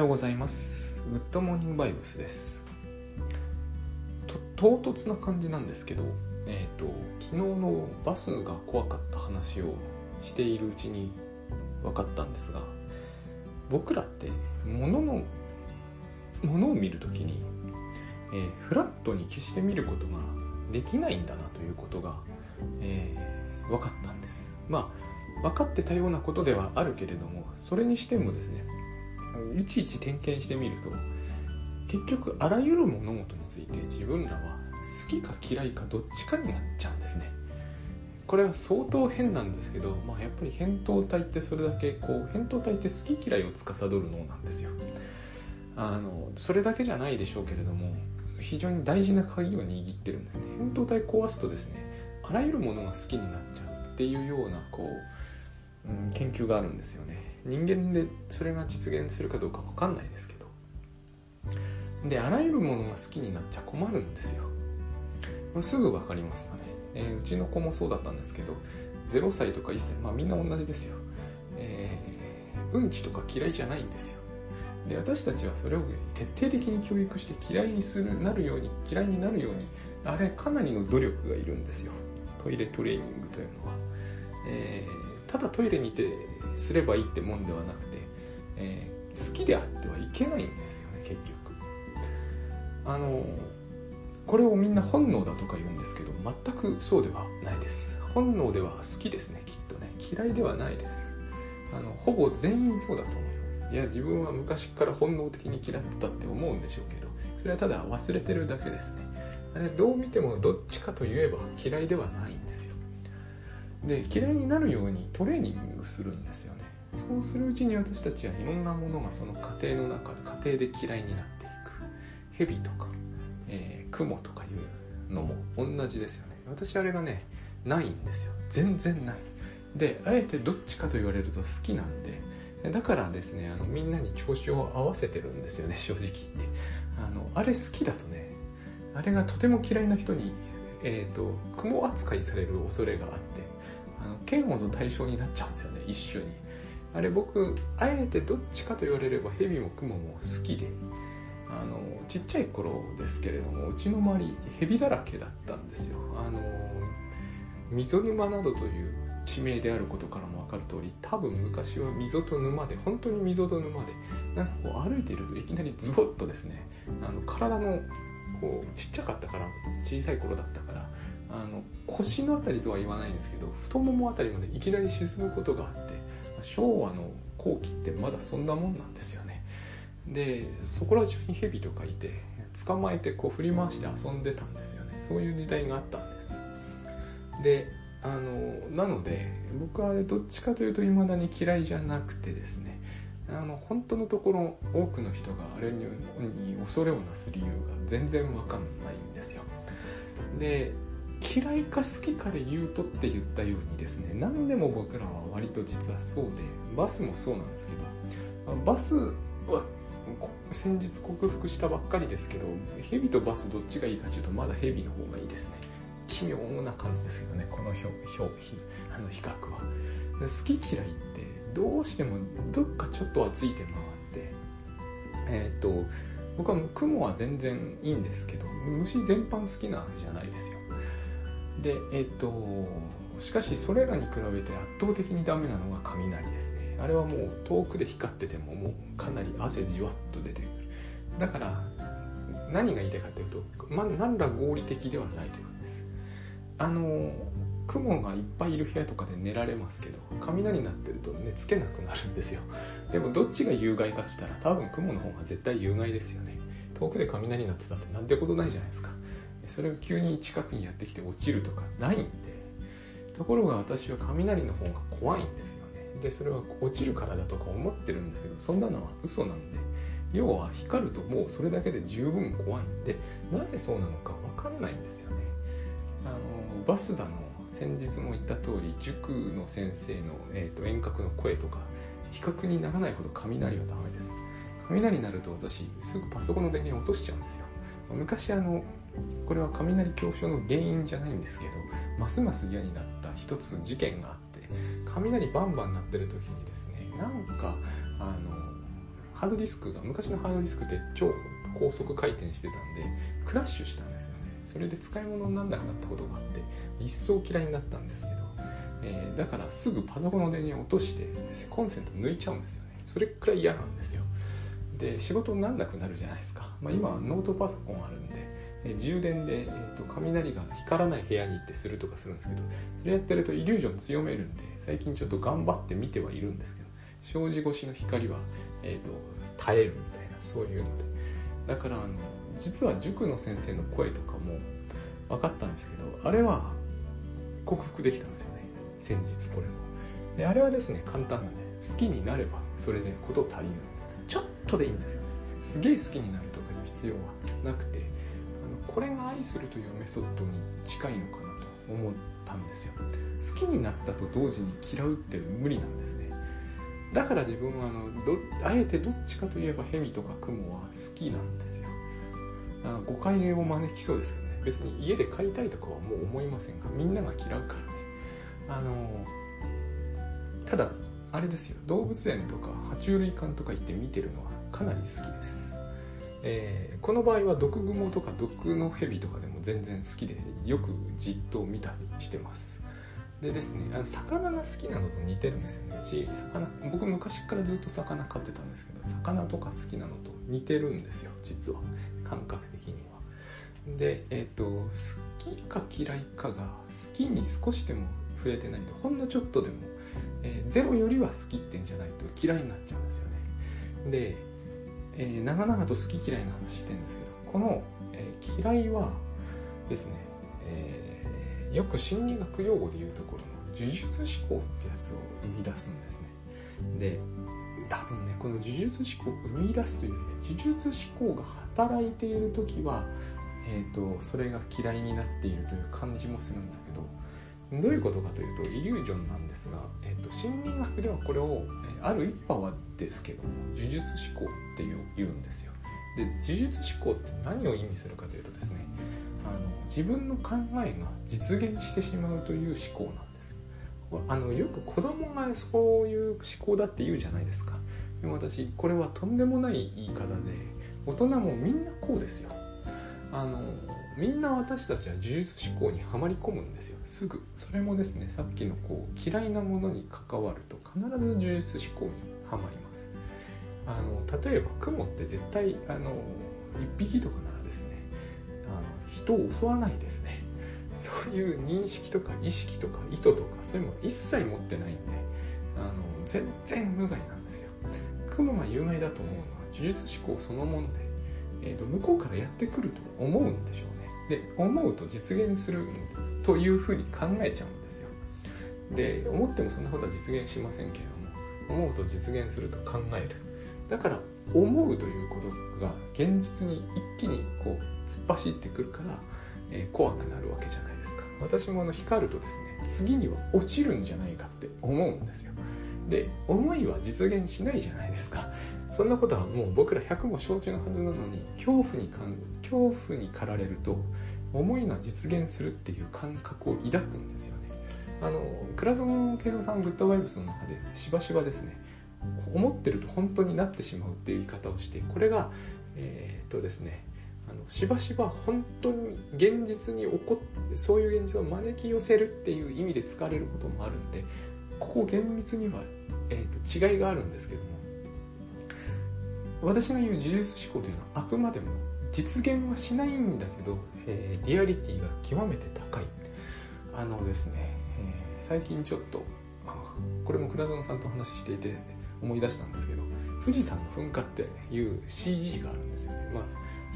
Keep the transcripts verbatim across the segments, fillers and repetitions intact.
ようございます。グッドモーニングバイブスです。と唐突な感じなんですけど、えーと、昨日のバスが怖かった話をしているうちに分かったんですが、僕らって物の物を見るときに、えー、フラットに決して見ることができないんだなということが、えー、分かったんです。まあ分かってたようなことではあるけれども、それにしてもですね、いちいち点検してみると、結局あらゆる物事について自分らは好きか嫌いかどっちかになっちゃうんですね。これは相当変なんですけど、まあ、やっぱり扁桃体ってそれだけこう扁桃体って好き嫌いを司る脳なんですよ。あのそれだけじゃないでしょうけれども、非常に大事な鍵を握ってるんですね。扁桃体壊すとですね、あらゆるものが好きになっちゃうっていうようなこう、うん、研究があるんですよね。人間でそれが実現するかどうか分かんないですけど、であらゆるものが好きになっちゃ困るんですよ。すぐ分かりますよね。えー、うちの子もそうだったんですけど、ゼロさいとかいっさい、まあみんな同じですよ。えー、うんちとか嫌いじゃないんですよ。で私たちはそれを徹底的に教育して嫌いにするなるように嫌いになるように、あれかなりの努力がいるんですよ。トイレトレーニングというのは、えー、ただトイレにてすればいいってもんではなくて、えー、好きであってはいけないんですよね。結局あのこれをみんな本能だとか言うんですけど、全くそうではないです。本能では好きですね、きっとね。嫌いではないです。あのほぼ全員そうだと思います。いや自分は昔から本能的に嫌ってたって思うんでしょうけど、それはただ忘れてるだけですね。あれどう見てもどっちかといえば嫌いではないんですよ。で嫌いになるようにトレーニングするんですよね。そうするうちに私たちはいろんなものがその過程の中で過程で嫌いになっていく。蛇とか、えー、雲とかいうのも同じですよね。私あれがねないんですよ。全然ない。であえてどっちかと言われると好きなんで。だからですね、あのみんなに調子を合わせてるんですよね、正直言って。あのあれ好きだとね、あれがとても嫌いな人に、えーと、雲扱いされる恐れがあって、あの嫌悪の対象になっちゃうんですよね、一瞬に。あれ僕あえてどっちかと言われれば蛇も雲も好きで、あのちっちゃい頃ですけれども、うちの周り蛇だらけだったんですよ。あの溝沼などという地名であることからも分かる通り、多分昔は溝と沼で、本当に溝と沼で、なんかこう歩いているといきなりズボッとですね、あの体のこうちっちゃかったから、小さい頃だったから、あの腰のあたりとは言わないんですけど、太ももあたりまでいきなり沈むことがあって、昭和の後期ってまだそんなもんなんですよね。でそこら中に蛇とかいて、捕まえてこう振り回して遊んでたんですよね。そういう時代があったんです。であのなので僕はどっちかというと未だに嫌いじゃなくてですね、あの本当のところ多くの人があれに恐れをなす理由が全然わかんないんですよ。で嫌いか好きかで言うとって言ったようにですね、何でも僕らは割と実はそうで、バスもそうなんですけど、バスは先日克服したばっかりですけど、ヘビとバスどっちがいいかというと、まだヘビの方がいいですね。奇妙な感じですけどね、この表表あの比較は。好き嫌いってどうしてもどっかちょっとはついて回って、えー、と僕はもう雲は全然いいんですけど、虫全般好きなわけじゃないですよ。で、えー、としかしそれらに比べて圧倒的にダメなのが雷ですね。あれはもう遠くで光っててももうかなり汗じわっと出てくる。だから何が言いたいかというと、ま、何ら合理的ではないということです。あの雲がいっぱいいる部屋とかで寝られますけど、雷になってると寝つけなくなるんですよ。でもどっちが有害かしたら、多分雲の方が絶対有害ですよね。遠くで雷になってたってなんてことないじゃないですか。それが急に近くにやってきて落ちるとかないんで、ところが私は雷の方が怖いんですよね。でそれは落ちるからだとか思ってるんだけど、そんなのは嘘なんで、要は光るともうそれだけで十分怖いんで、なぜそうなのか分かんないんですよね。あのバスだの先日も言った通り、塾の先生の、えー、と遠隔の声とか比較にならないほど雷はダメです。雷になると私すぐパソコンの電源落としちゃうんですよ。昔あのこれは雷恐怖症の原因じゃないんですけど、ますます嫌になった一つ事件があって、雷バンバン鳴ってる時にですね、なんかあのハードディスクが、昔のハードディスクって超高速回転してたんでクラッシュしたんですよね。それで使い物にならなくなったことがあって一層嫌いになったんですけど、えー、だからすぐパソコンの電源落としてコンセント抜いちゃうんですよね。それくらい嫌なんですよ。で、仕事にならなくなるじゃないですか。まあ、今はノートパソコンあるんで充電で、えー、と雷が光らない部屋に行ってするとかするんですけど、それやってるとイリュージョン強めるんで最近ちょっと頑張って見てはいるんですけど、障子越しの光は、えー、と耐えるみたいな、そういうので、だからあの実は塾の先生の声とかも分かったんですけど、あれは克服できたんですよね、先日。これもで、あれはですね、簡単なんで、好きになればそれでこと足りる、ちょっとでいいんですよね。すげえ好きになるとかいう必要はなくて、これが愛するというメソッドに近いのかなと思ったんですよ。好きになったと同時に嫌うって無理なんですね。だから自分はあのどあえてどっちかといえば蛇とか雲は好きなんですよ。あの誤解を招きそうですけどね、別に家で飼いたいとかはもう思いませんが、みんなが嫌うからね。あのただあれですよ、動物園とか爬虫類館とか行って見てるのはかなり好きです。えー、この場合は毒蜘蛛とか毒の蛇とかでも全然好きで、よくじっと見たりしてます。でですね、あの魚が好きなのと似てるんですよね。うち魚、僕昔からずっと魚飼ってたんですけど、魚とか好きなのと似てるんですよ、実は感覚的には。で、えーと、好きか嫌いかが好きに少しでも触れてないと、ほんのちょっとでも、えー、ゼロよりは好きってんじゃないと嫌いになっちゃうんですよね。で、えー、長々と好き嫌いの話してるんですけど、この、えー、嫌いはですね、えー、よく心理学用語でいうところの呪術思考ってやつを生み出すんですね。で、多分ね、この呪術思考を生み出すというより、呪術思考が働いている時は、えーと、それが嫌いになっているという感じもするんだけど、どういうことかというと、イリュージョンなんですが、えーと、心理学ではこれを、えー、ある一派はですけども、呪術思考って言うんですよ。で、呪術思考って何を意味するかというとですね、あの自分の考えが実現してしまうという思考なんです。あのよく子供がそういう思考だって言うじゃないですか。でも私これはとんでもない言い方で、大人もみんなこうですよ。あのみんな私たちは呪術思考にはまり込むんですよ、すぐ。それもですね、さっきのこう嫌いなものに関わると必ず呪術思考にはまります。あの例えば雲って絶対あのいっぴきとかならですね、あの人を襲わないですね。そういう認識とか意識とか意図とかそういうの一切持ってないんで、あの全然無害なんですよ。雲が有名だと思うのは呪術思考そのもので、えーと、向こうからやってくると思うんでしょうね。で、思うと実現するというふうに考えちゃうんですよ。で、思ってもそんなことは実現しませんけれども、思うと実現すると考える。だから思うということが現実に一気にこう突っ走ってくるから、えー、怖くなるわけじゃないですか。私もあの光るとですね、次には落ちるんじゃないかって思うんですよ。で、思いは実現しないじゃないですか。そんなことはもう僕らひゃくも承知のはずなのに、恐怖にかん恐怖に駆られると思いが実現するっていう感覚を抱くんですよね。あの倉園慶三さんグッドバイブスの中でしばしばですね、思ってると本当になってしまうっていう言い方をして、これがえーとですね、あのしばしば本当に現実に起こって、そういう現実を招き寄せるっていう意味で使われることもあるんで、ここ厳密には、えーと違いがあるんですけども、私が言う自律思考というのはあくまでも実現はしないんだけど、えー、リアリティが極めて高い。あのですね、えー、最近ちょっとこれも倉園さんと話していて思い出したんですけど、富士山の噴火っていう シージー があるんですよね。まあ、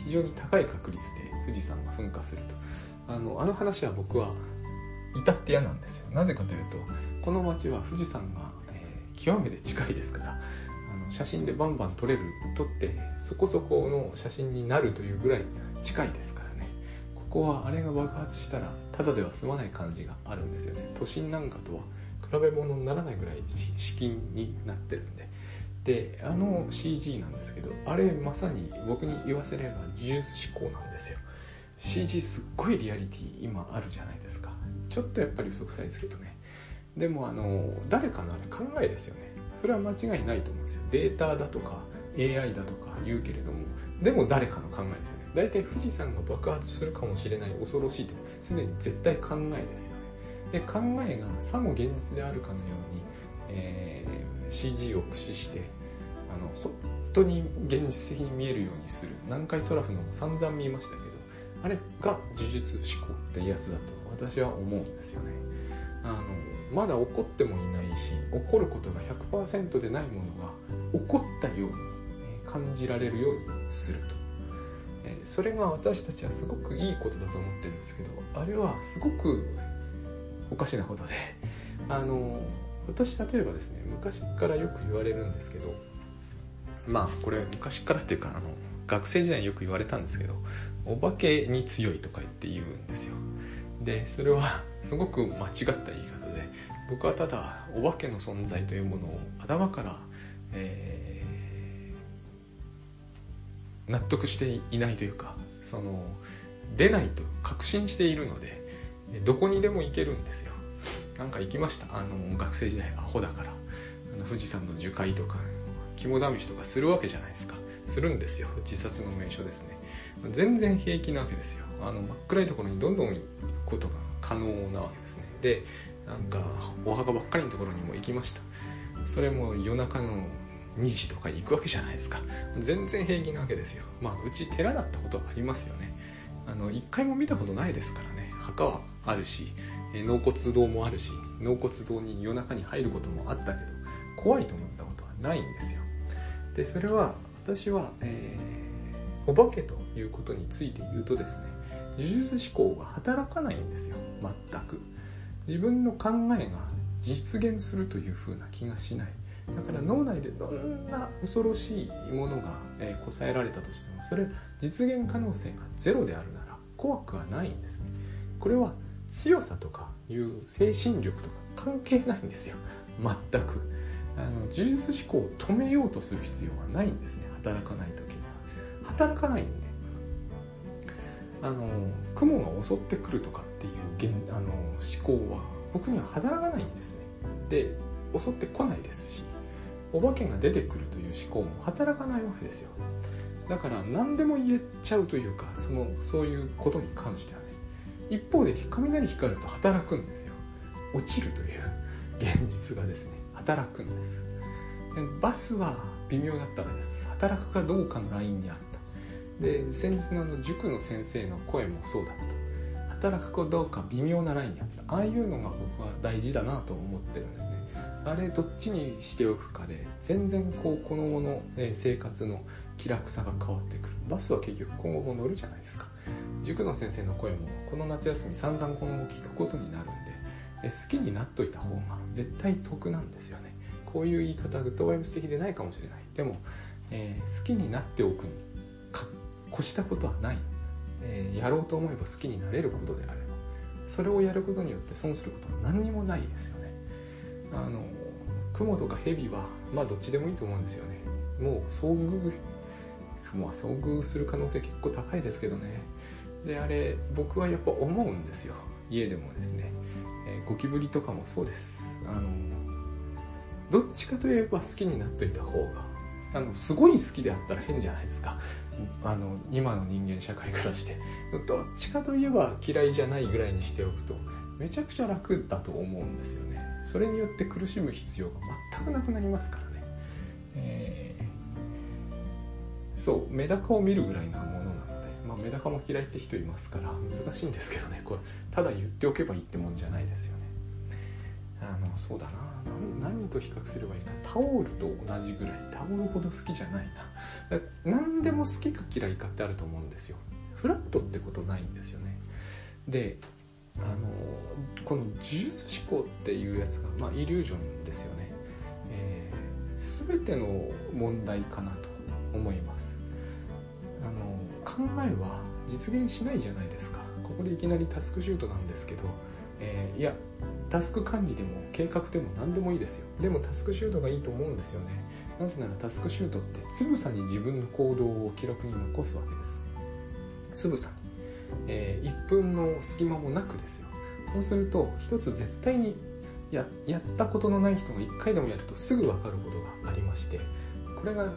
非常に高い確率で富士山が噴火すると、あの、あの話は僕は至って嫌なんですよ。なぜかというと、この町は富士山が、えー、極めて近いですから、あの写真でバンバン撮れる撮ってそこそこの写真になるというぐらい近いですからね。ここはあれが爆発したらただでは済まない感じがあるんですよね。都心なんかとは比べ物にならないぐらい資金になってるんで。で、あの シージー なんですけど、あれまさに僕に言わせれば呪術思考なんですよ。 シージー すっごいリアリティ今あるじゃないですか。ちょっとやっぱり嘘くさいですけどね。でもあの誰かのあれ考えですよね。それは間違いないと思うんですよ。データだとかエーアイ だとか言うけれども、でも誰かの考えですよね。大体富士山が爆発するかもしれない恐ろしいってすでに絶対考えですよね。で、考えがさも現実であるかのように、えー、シージー を駆使してあの本当に現実的に見えるようにする。南海トラフの散々見ましたけど、あれが呪術思考っていうやつだと私は思うんですよね。あのまだ怒ってもいないし、怒ることが ひゃくパーセント でないものが怒ったように感じられるようにすると、えー、それが私たちはすごくいいことだと思ってるんですけど、あれはすごくおかしなことで、あの私例えばですね、昔からよく言われるんですけど、まあこれ昔からっていうかあの学生時代によく言われたんですけど、お化けに強いとか言って言うんですよ。でそれはすごく間違った言い方で、僕はただお化けの存在というものを頭から、えー、納得していないというか、その出ないと確信しているので、どこにでも行けるんですよ。なんか行きました。あの学生時代アホだからあの富士山の樹海とか肝試しとかするわけじゃないですか。するんですよ。自殺の名所ですね。全然平気なわけですよ。あの真っ暗いところにどんどん行くことが可能なわけですね。で、なんかお墓ばっかりのところにも行きました。それも夜中のにじとかに行くわけじゃないですか。全然平気なわけですよ。まあうち寺だったことはありますよね。あの一回も見たことないですからね。墓はあるし、納骨堂もあるし、納骨堂に夜中に入ることもあったけど、怖いと思ったことはないんですよ。で、それは私は、えー、お化けということについて言うとですね、呪術思考が働かないんですよ。全く自分の考えが実現するという風な気がしない。だから脳内でどんな恐ろしいものが、えー、こさえられたとしても、それ実現可能性がゼロであるなら怖くはないんですね。これは強さとかいう精神力とか関係ないんですよ。全くあの呪術思考を止めようとする必要はないんですね。働かない時には働かないんで、あの雲が襲ってくるとかっていうあの思考は僕には働かないんですね。で、襲ってこないですし、お化けが出てくるという思考も働かないわけですよ。だから何でも言えちゃうというか、そのそういうことに関してはね。一方で雷光ると働くんですよ。落ちるという現実がですね、働くんです。でバスは微妙だったんです。働くかどうかのラインにあった。で先日のあの塾の先生の声もそうだった。働くかどうか微妙なラインにあった。ああいうのが僕は大事だなと思ってるんですね。あれどっちにしておくかで全然こうこの後の生活の気楽さが変わってくる。バスは結局今後も乗るじゃないですか。塾の先生の声もこの夏休み散々今後聞くことになるんで、好きになっといた方が絶対得なんですよね。こういう言い方はグッドバイブス的でないかもしれない。でも、えー、好きになっておくに越したことはない、えー、やろうと思えば好きになれることであれば、それをやることによって損することは何にもないですよね。あの雲とか蛇はまあどっちでもいいと思うんですよね。もう遭遇雲は遭遇する可能性結構高いですけどね。であれ僕はやっぱ思うんですよ。家でもですね、えー、ゴキブリとかもそうです。あのどっちかといえば好きになっといた方が、あのすごい好きであったら変じゃないですか。あの今の人間社会からしてどっちかといえば嫌いじゃないぐらいにしておくとめちゃくちゃ楽だと思うんですよね。それによって苦しむ必要が全くなくなりますからね、えー、そうメダカを見るぐらいなものなので、まあ、メダカも嫌いって人いますから難しいんですけどね。これただ言っておけばいいってもんじゃないですよね。あのそうだな、何と比較すればいいか、タオルと同じぐらい。タオルほど好きじゃないな。何でも好きか嫌いかってあると思うんですよ。フラットってことないんですよね。であのこの呪術思考っていうやつが、まあ、イリュージョンですよね、えー、全ての問題かなと思います。あの考えは実現しないじゃないですか。ここでいきなりタスクシュートなんですけど、えー、いやタスク管理でも計画でも何でもいいですよ。でもタスクシュートがいいと思うんですよね。なぜならタスクシュートってつぶさに自分の行動を記録に残すわけです。つぶさにえー、いっぷんの隙間もなくですよ。そうすると一つ絶対に や, やったことのない人がいっかいでもやるとすぐ分かることがありまして、これが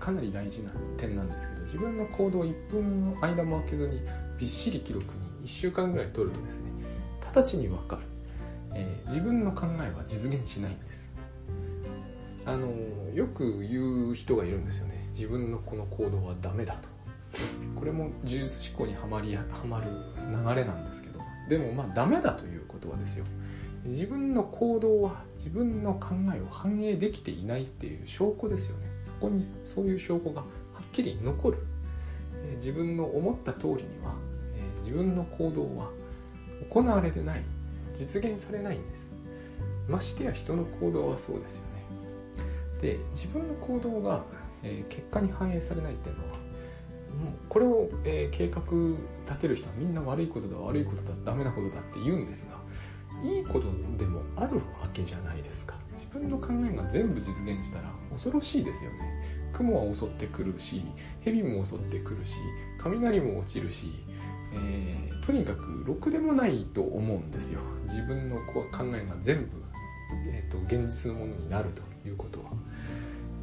かなり大事な点なんですけど、自分の行動をいっぷんの間も空けずにびっしり記録にいっしゅうかんぐらい取るとですね、直ちに分かる、えー、自分の考えは実現しないんです。あのよく言う人がいるんですよね。自分のこの行動はダメだと。これも自律思考にはまりはまる流れなんですけど、でもまあダメだということはですよ、自分の行動は自分の考えを反映できていないっていう証拠ですよね。そこにそういう証拠がはっきり残る、えー、自分の思った通りには、えー、自分の行動は行われてない、実現されないんです。ましてや人の行動はそうですよね。で、自分の行動が、えー、結果に反映されないっていうのはもうこれを、えー、計画立てる人はみんな悪いことだ悪いことだダメなことだって言うんですが、いいことでもあるわけじゃないですか。自分の考えが全部実現したら恐ろしいですよね。雲は襲ってくるし、蛇も襲ってくるし、雷も落ちるし、えー、とにかくろくでもないと思うんですよ。自分の考えが全部、えー、と現実のものになるということは、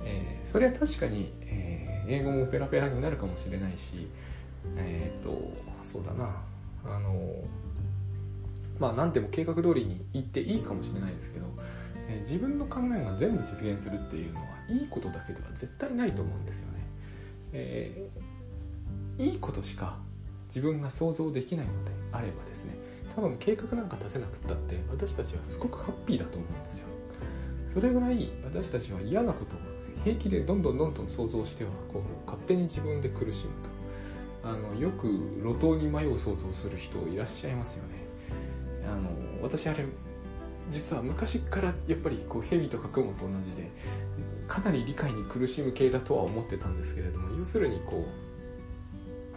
えー、それは確かに、えー、英語もペラペラになるかもしれないし、えー、とそうだなあのまあ、何でも計画通りに言っていいかもしれないですけど、えー、自分の考えが全部実現するっていうのはいいことだけでは絶対ないと思うんですよね。えー、いいことしか自分が想像できないのであればですね、多分計画なんか立てなくったって私たちはすごくハッピーだと思うんですよ。それぐらい私たちは嫌なことを平気でどんどんどんどん想像してはこう勝手に自分で苦しむと。あのよく路頭に迷う想像する人いらっしゃいますよね。あの私あれ実は昔からやっぱりこう蛇とか雲と同じでかなり理解に苦しむ系だとは思ってたんですけれども、要するにこ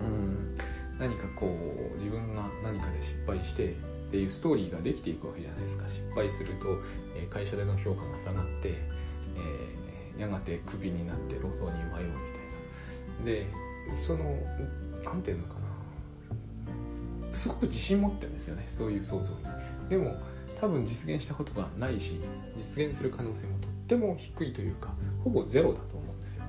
う、うん、何かこう自分が何かで失敗してっていうストーリーができていくわけじゃないですか。失敗すると会社での評価が下がって、えー、やがてクビになって労働に迷うみたいな。でそのなんていうのかな、すごく自信持ってるんですよね、そういう想像に。でも多分実現したことがないし、実現する可能性もとっても低いというかほぼゼロだと思うんですよ。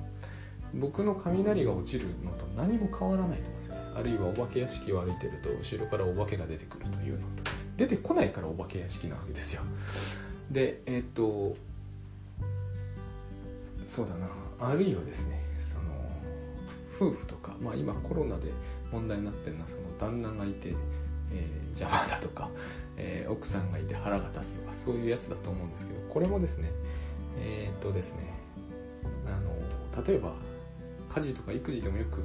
僕の雷が落ちるのと何も変わらないと思うんですよね。あるいはお化け屋敷を歩いてると後ろからお化けが出てくるというのと、出てこないからお化け屋敷なわけですよ。でえー、っとそうだな、あるいはですね、その夫婦とか、まあ、今コロナで問題になってるのはその旦那がいて、えー、邪魔だとか、えー、奥さんがいて腹が立つとかそういうやつだと思うんですけど、これもですねえー、っとですねあの例えば家事とか育児でもよく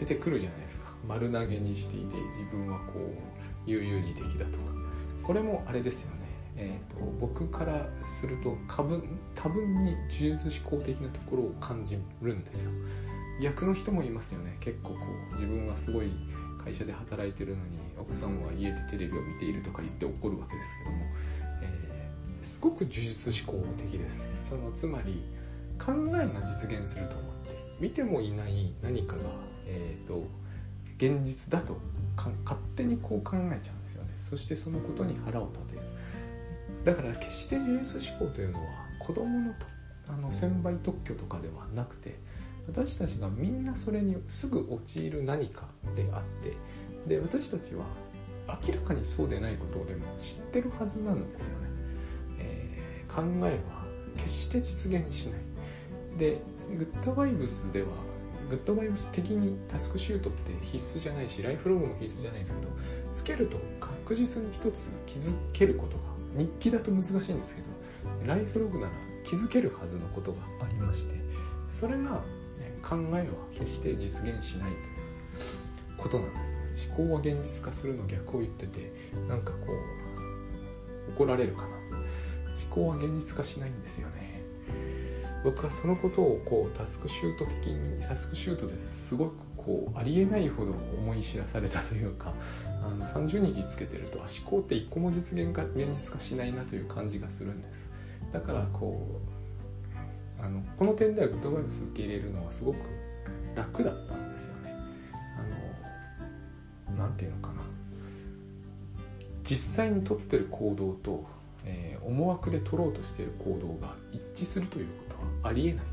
出てくるじゃないですか。丸投げにしていて自分はこう悠々自適だとか、これもあれですよね、えー、っと僕からすると過分多分に自律思考的なところを感じるんですよ。逆の人もいますよね。結構こう自分はすごい会社で働いてるのに奥さんは家でテレビを見ているとか言って怒るわけですけども、えー、すごく自律思考的です。そのつまり考えが実現すると思って見てもいない何かが、えー、と現実だとか勝手にこう考えちゃうんですよね。そしてそのことに腹を立てる。だから決して自律思考というのは子どものとあの専売特許とかではなくて、私たちがみんなそれにすぐ陥る何かであって、で私たちは明らかにそうでないことをでも知ってるはずなんですよね、えー、考えは決して実現しない。でグッドバイブスではグッドバイブス的にタスクシュートって必須じゃないしライフログも必須じゃないですけど、つけると確実に一つ気づけることが、日記だと難しいんですけどライフログなら気づけるはずのことがありまして、それが考えは決して実現しないことなんですよ。思考は現実化するの逆を言ってて、なんかこう怒られるかな。思考は現実化しないんですよね。僕はそのことをこうタスクシュート的にタスクシュートですごくこうありえないほど思い知らされたというか、あのさんじゅうにちつけてると思考って一個も実現化現実化しないなという感じがするんです。だからこうあのこの点ではグッドバイブス受け入れるのはすごく楽だったんですよね。あのなんていうのかな、実際に取ってる行動と、えー、思惑で取ろうとしている行動が一致するということはありえない。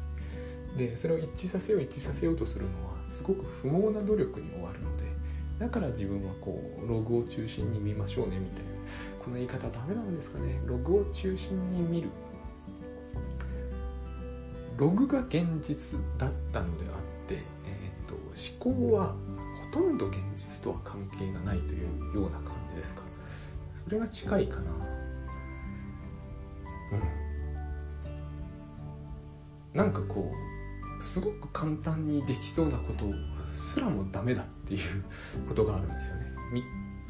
でそれを一致させよう一致させようとするのはすごく不毛な努力に終わるので、だから自分はこうログを中心に見ましょうねみたいな、この言い方ダメなんですかね。ログを中心に見る、ログが現実だったのであって、えー、と思考はほとんど現実とは関係がないというような感じですか。それが近いかな、うん、なんかこうすごく簡単にできそうなことすらもダメだっていうことがあるんですよね。みっ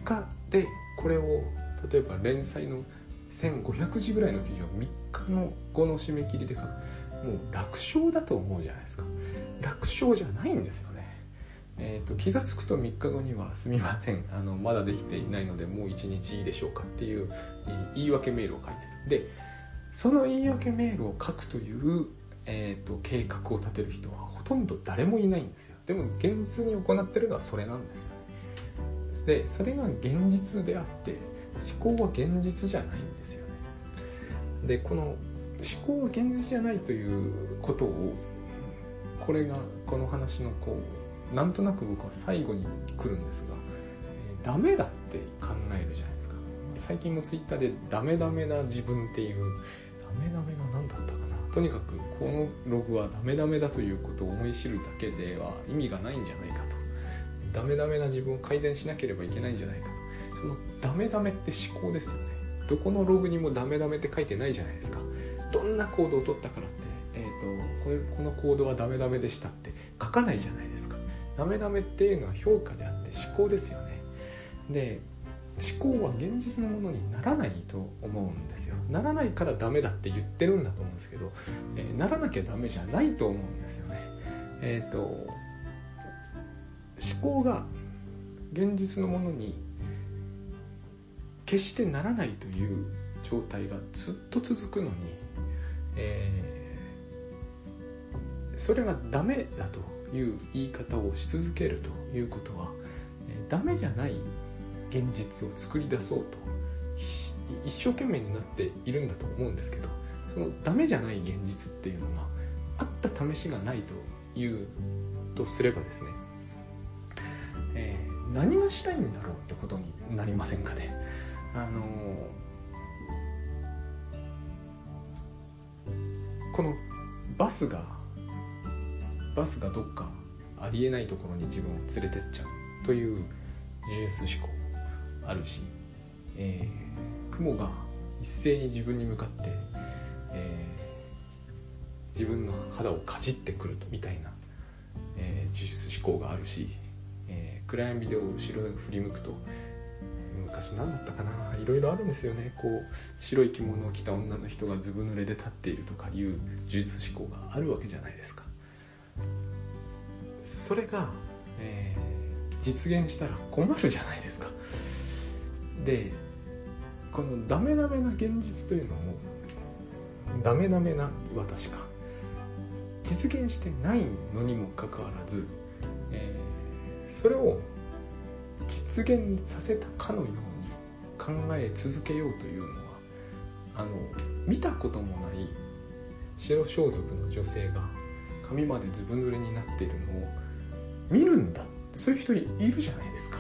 かでこれを例えば連載のせんごひゃくじぐらいの記事をみっかの後の締め切りで書く、もう楽勝だと思うじゃないですか。楽勝じゃないんですよね。えーと、気がつくとみっかごにはすみません、あのまだできていないのでもういちにちいいでしょうかっていう言い訳メールを書いてる。でその言い訳メールを書くという、えーと、計画を立てる人はほとんど誰もいないんですよ。でも現実に行ってるのはそれなんですよね。でそれが現実であって思考は現実じゃないんですよね。でこの思考は現実じゃないということを、これがこの話のこうなんとなく僕は最後に来るんですが、えー、ダメだって考えるじゃないですか。最近もツイッターでダメダメな自分っていう、ダメダメが何だったかな、とにかくこのログはダメダメだということを思い知るだけでは意味がないんじゃないかと、ダメダメな自分を改善しなければいけないんじゃないかと。そのダメダメって思考ですよね。どこのログにもダメダメって書いてないじゃないですか。どんな行動を取ったからって、えー、とこの行動はダメダメでしたって書かないじゃないですか。ダメダメっていうのは評価であって思考ですよね。で思考は現実のものにならないと思うんですよ。ならないからダメだって言ってるんだと思うんですけど、えー、ならなきゃダメじゃないと思うんですよね。えー、と思考が現実のものに決してならないという状態がずっと続くのに、えー、それがダメだという言い方をし続けるということは、えー、ダメじゃない現実を作り出そうと一生懸命になっているんだと思うんですけど、そのダメじゃない現実っていうのがあった試しがないというとすればですね、えー、何がしたいんだろうってことになりませんかね。あのーこのバスがバスがどっかありえないところに自分を連れてっちゃうという呪術思考あるし、えー、雲が一斉に自分に向かって、えー、自分の肌をかじってくるとみたいな、えー、呪術思考があるし、えー、暗闇で後ろに振り向くと昔何だったかな、いろいろあるんですよね。こう白い着物を着た女の人がずぶ濡れで立っているとかいう呪術思考があるわけじゃないですか。それが、えー、実現したら困るじゃないですか。でこのダメダメな現実というのも、ダメダメな私か実現してないのにもかかわらず、えー、それを実現させたかのように考え続けようというのは、あの見たこともない白装束の女性が髪までずぶ濡れになっているのを見るんだ、そういう人いるじゃないですか。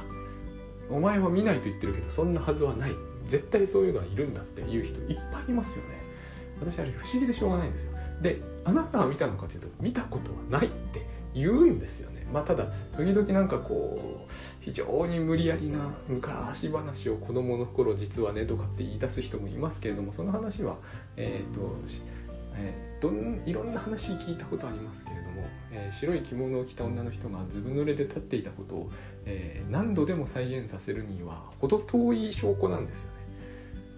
お前は見ないと言ってるけどそんなはずはない、絶対そういうのはいるんだっていう人いっぱいいますよね。私あれ不思議でしょうがないんですよ。であなたは見たのかというと見たことはないって言うんですよね。まあ、ただ時々なんかこう非常に無理やりな昔話を子どもの頃実はねとかって言い出す人もいますけれども、その話は、えーとえー、どんいろんな話聞いたことありますけれども、えー、白い着物を着た女の人がずぶ濡れで立っていたことを、えー、何度でも再現させるには程遠い証拠なんですよ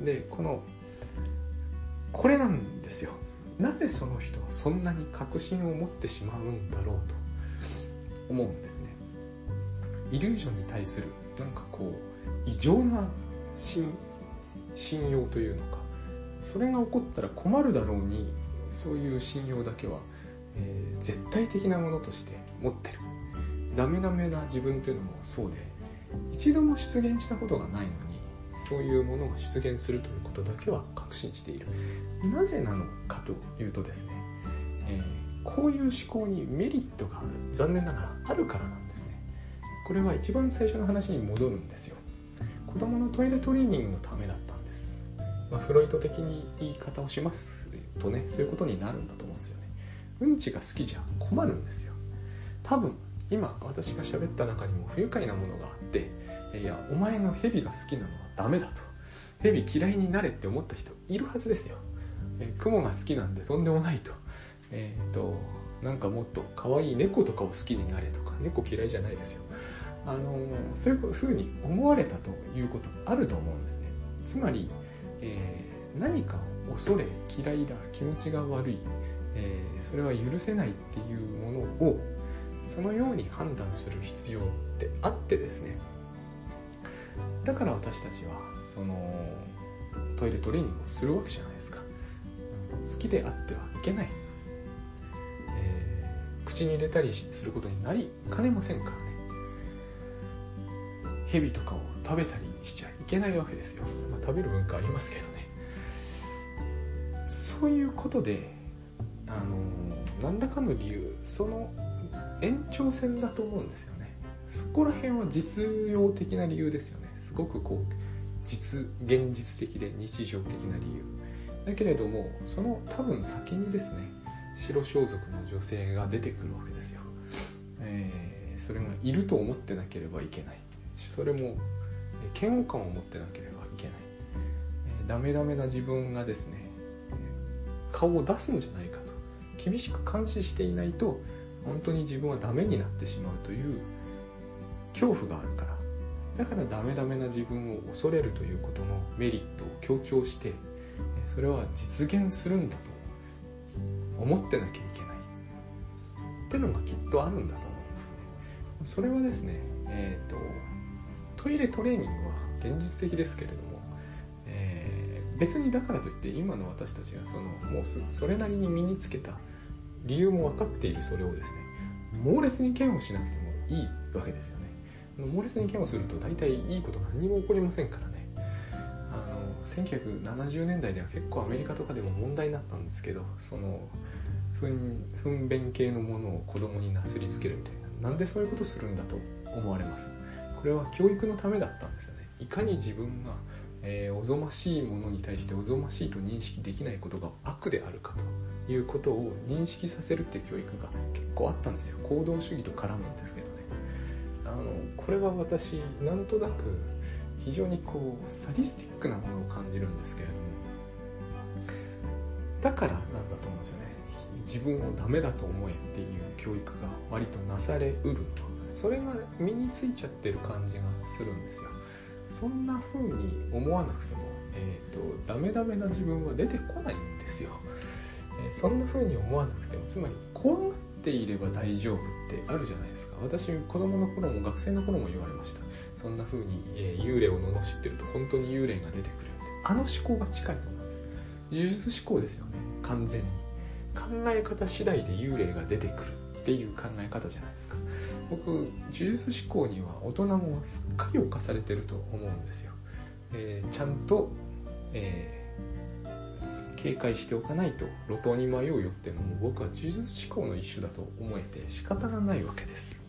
ね。でこのこれなんですよ。なぜその人はそんなに確信を持ってしまうんだろうと思うんですね。イリュージョンに対するなんかこう異常な 信, 信用というのか、それが起こったら困るだろうにそういう信用だけは、えー、絶対的なものとして持ってる。ダメダメな自分というのもそうで、一度も出現したことがないのにそういうものが出現するということだけは確信している。なぜなのかというとですね、えーこういう思考にメリットが残念ながらあるからなんですね。これは一番最初の話に戻るんですよ。子供のトイレトレーニングのためだったんです、まあ、フロイト的に言い方をしますとね、そういうことになるんだと思うんですよね。うんちが好きじゃ困るんですよ。多分今私が喋った中にも不愉快なものがあって、いやお前のヘビが好きなのはダメだと、ヘビ嫌いになれって思った人いるはずですよ。えー、雲が好きなんてとんでもないと、えー、となんかもっと可愛い猫とかを好きになれとか、猫嫌いじゃないですよ。あのー、そういうふうに思われたということもあると思うんですね。つまり、えー、何かを恐れ、嫌いだ、気持ちが悪い、えー、それは許せないっていうものをそのように判断する必要ってあってですね、だから私たちはそのトイレトレーニングをするわけじゃないですか。好きであってはいけない、えー、口に入れたりすることになりかねませんからね。ヘビとかを食べたりしちゃいけないわけですよ、まあ、食べる文化ありますけどね。そういうことであの何らかの理由、その延長線だと思うんですよね。そこら辺は実用的な理由ですよね。すごくこう実現実的で日常的な理由だけれども、その多分先にですね、白装束の女性が出てくるわけですよ、えー、それがいると思ってなければいけない、それも嫌悪感を持ってなければいけない、ダメダメな自分がですね顔を出すんじゃないかと、厳しく監視していないと本当に自分はダメになってしまうという恐怖があるから、だからダメダメな自分を恐れるということのメリットを強調して、それは実現するんだと思ってなきゃいけないってのがきっとあるんだと思うんですね。それはですね、えーと、トイレトレーニングは現実的ですけれども、えー、別にだからといって今の私たちがそのもうそれなりに身につけた理由も分かっている、それをですね猛烈に嫌悪しなくてもいいわけですよね。猛烈に嫌悪すると大体いいこと何も起こりませんからね。あのせんきゅうひゃくななじゅうねんだいでは結構アメリカとかでも問題になったんですけど、そのふん、糞便系のものを子供になすりつけるみたいな、なんでそういうことするんだと思われます。これは教育のためだったんですよね。いかに自分が、えー、おぞましいものに対しておぞましいと認識できないことが悪であるかということを認識させるって教育が結構あったんですよ。行動主義と絡むんですけどね。あのこれは私なんとなく非常にこうサディスティックなものを感じるんですけれども、だからなんだと思うんですよね。自分をダメだと思えっていう教育が割となされうる、それが身についちゃってる感じがするんですよ。そんな風に思わなくても、えーと、ダメダメな自分は出てこないんですよ。そんな風に思わなくても、つまり怖がっていれば大丈夫ってあるじゃないですか。私子供の頃も学生の頃も言われました。そんな風に、えー、幽霊を罵ってると本当に幽霊が出てくるって、あの思考が近いと思うんです。呪術思考ですよね。完全に考え方次第で幽霊が出てくるっていう考え方じゃないですか。僕呪術思考には大人もすっかり侵されてると思うんですよ、えー、ちゃんと、えー警戒しておかないと路頭に迷うよっていうのも僕は呪術思考の一種だと思えて仕方がないわけです。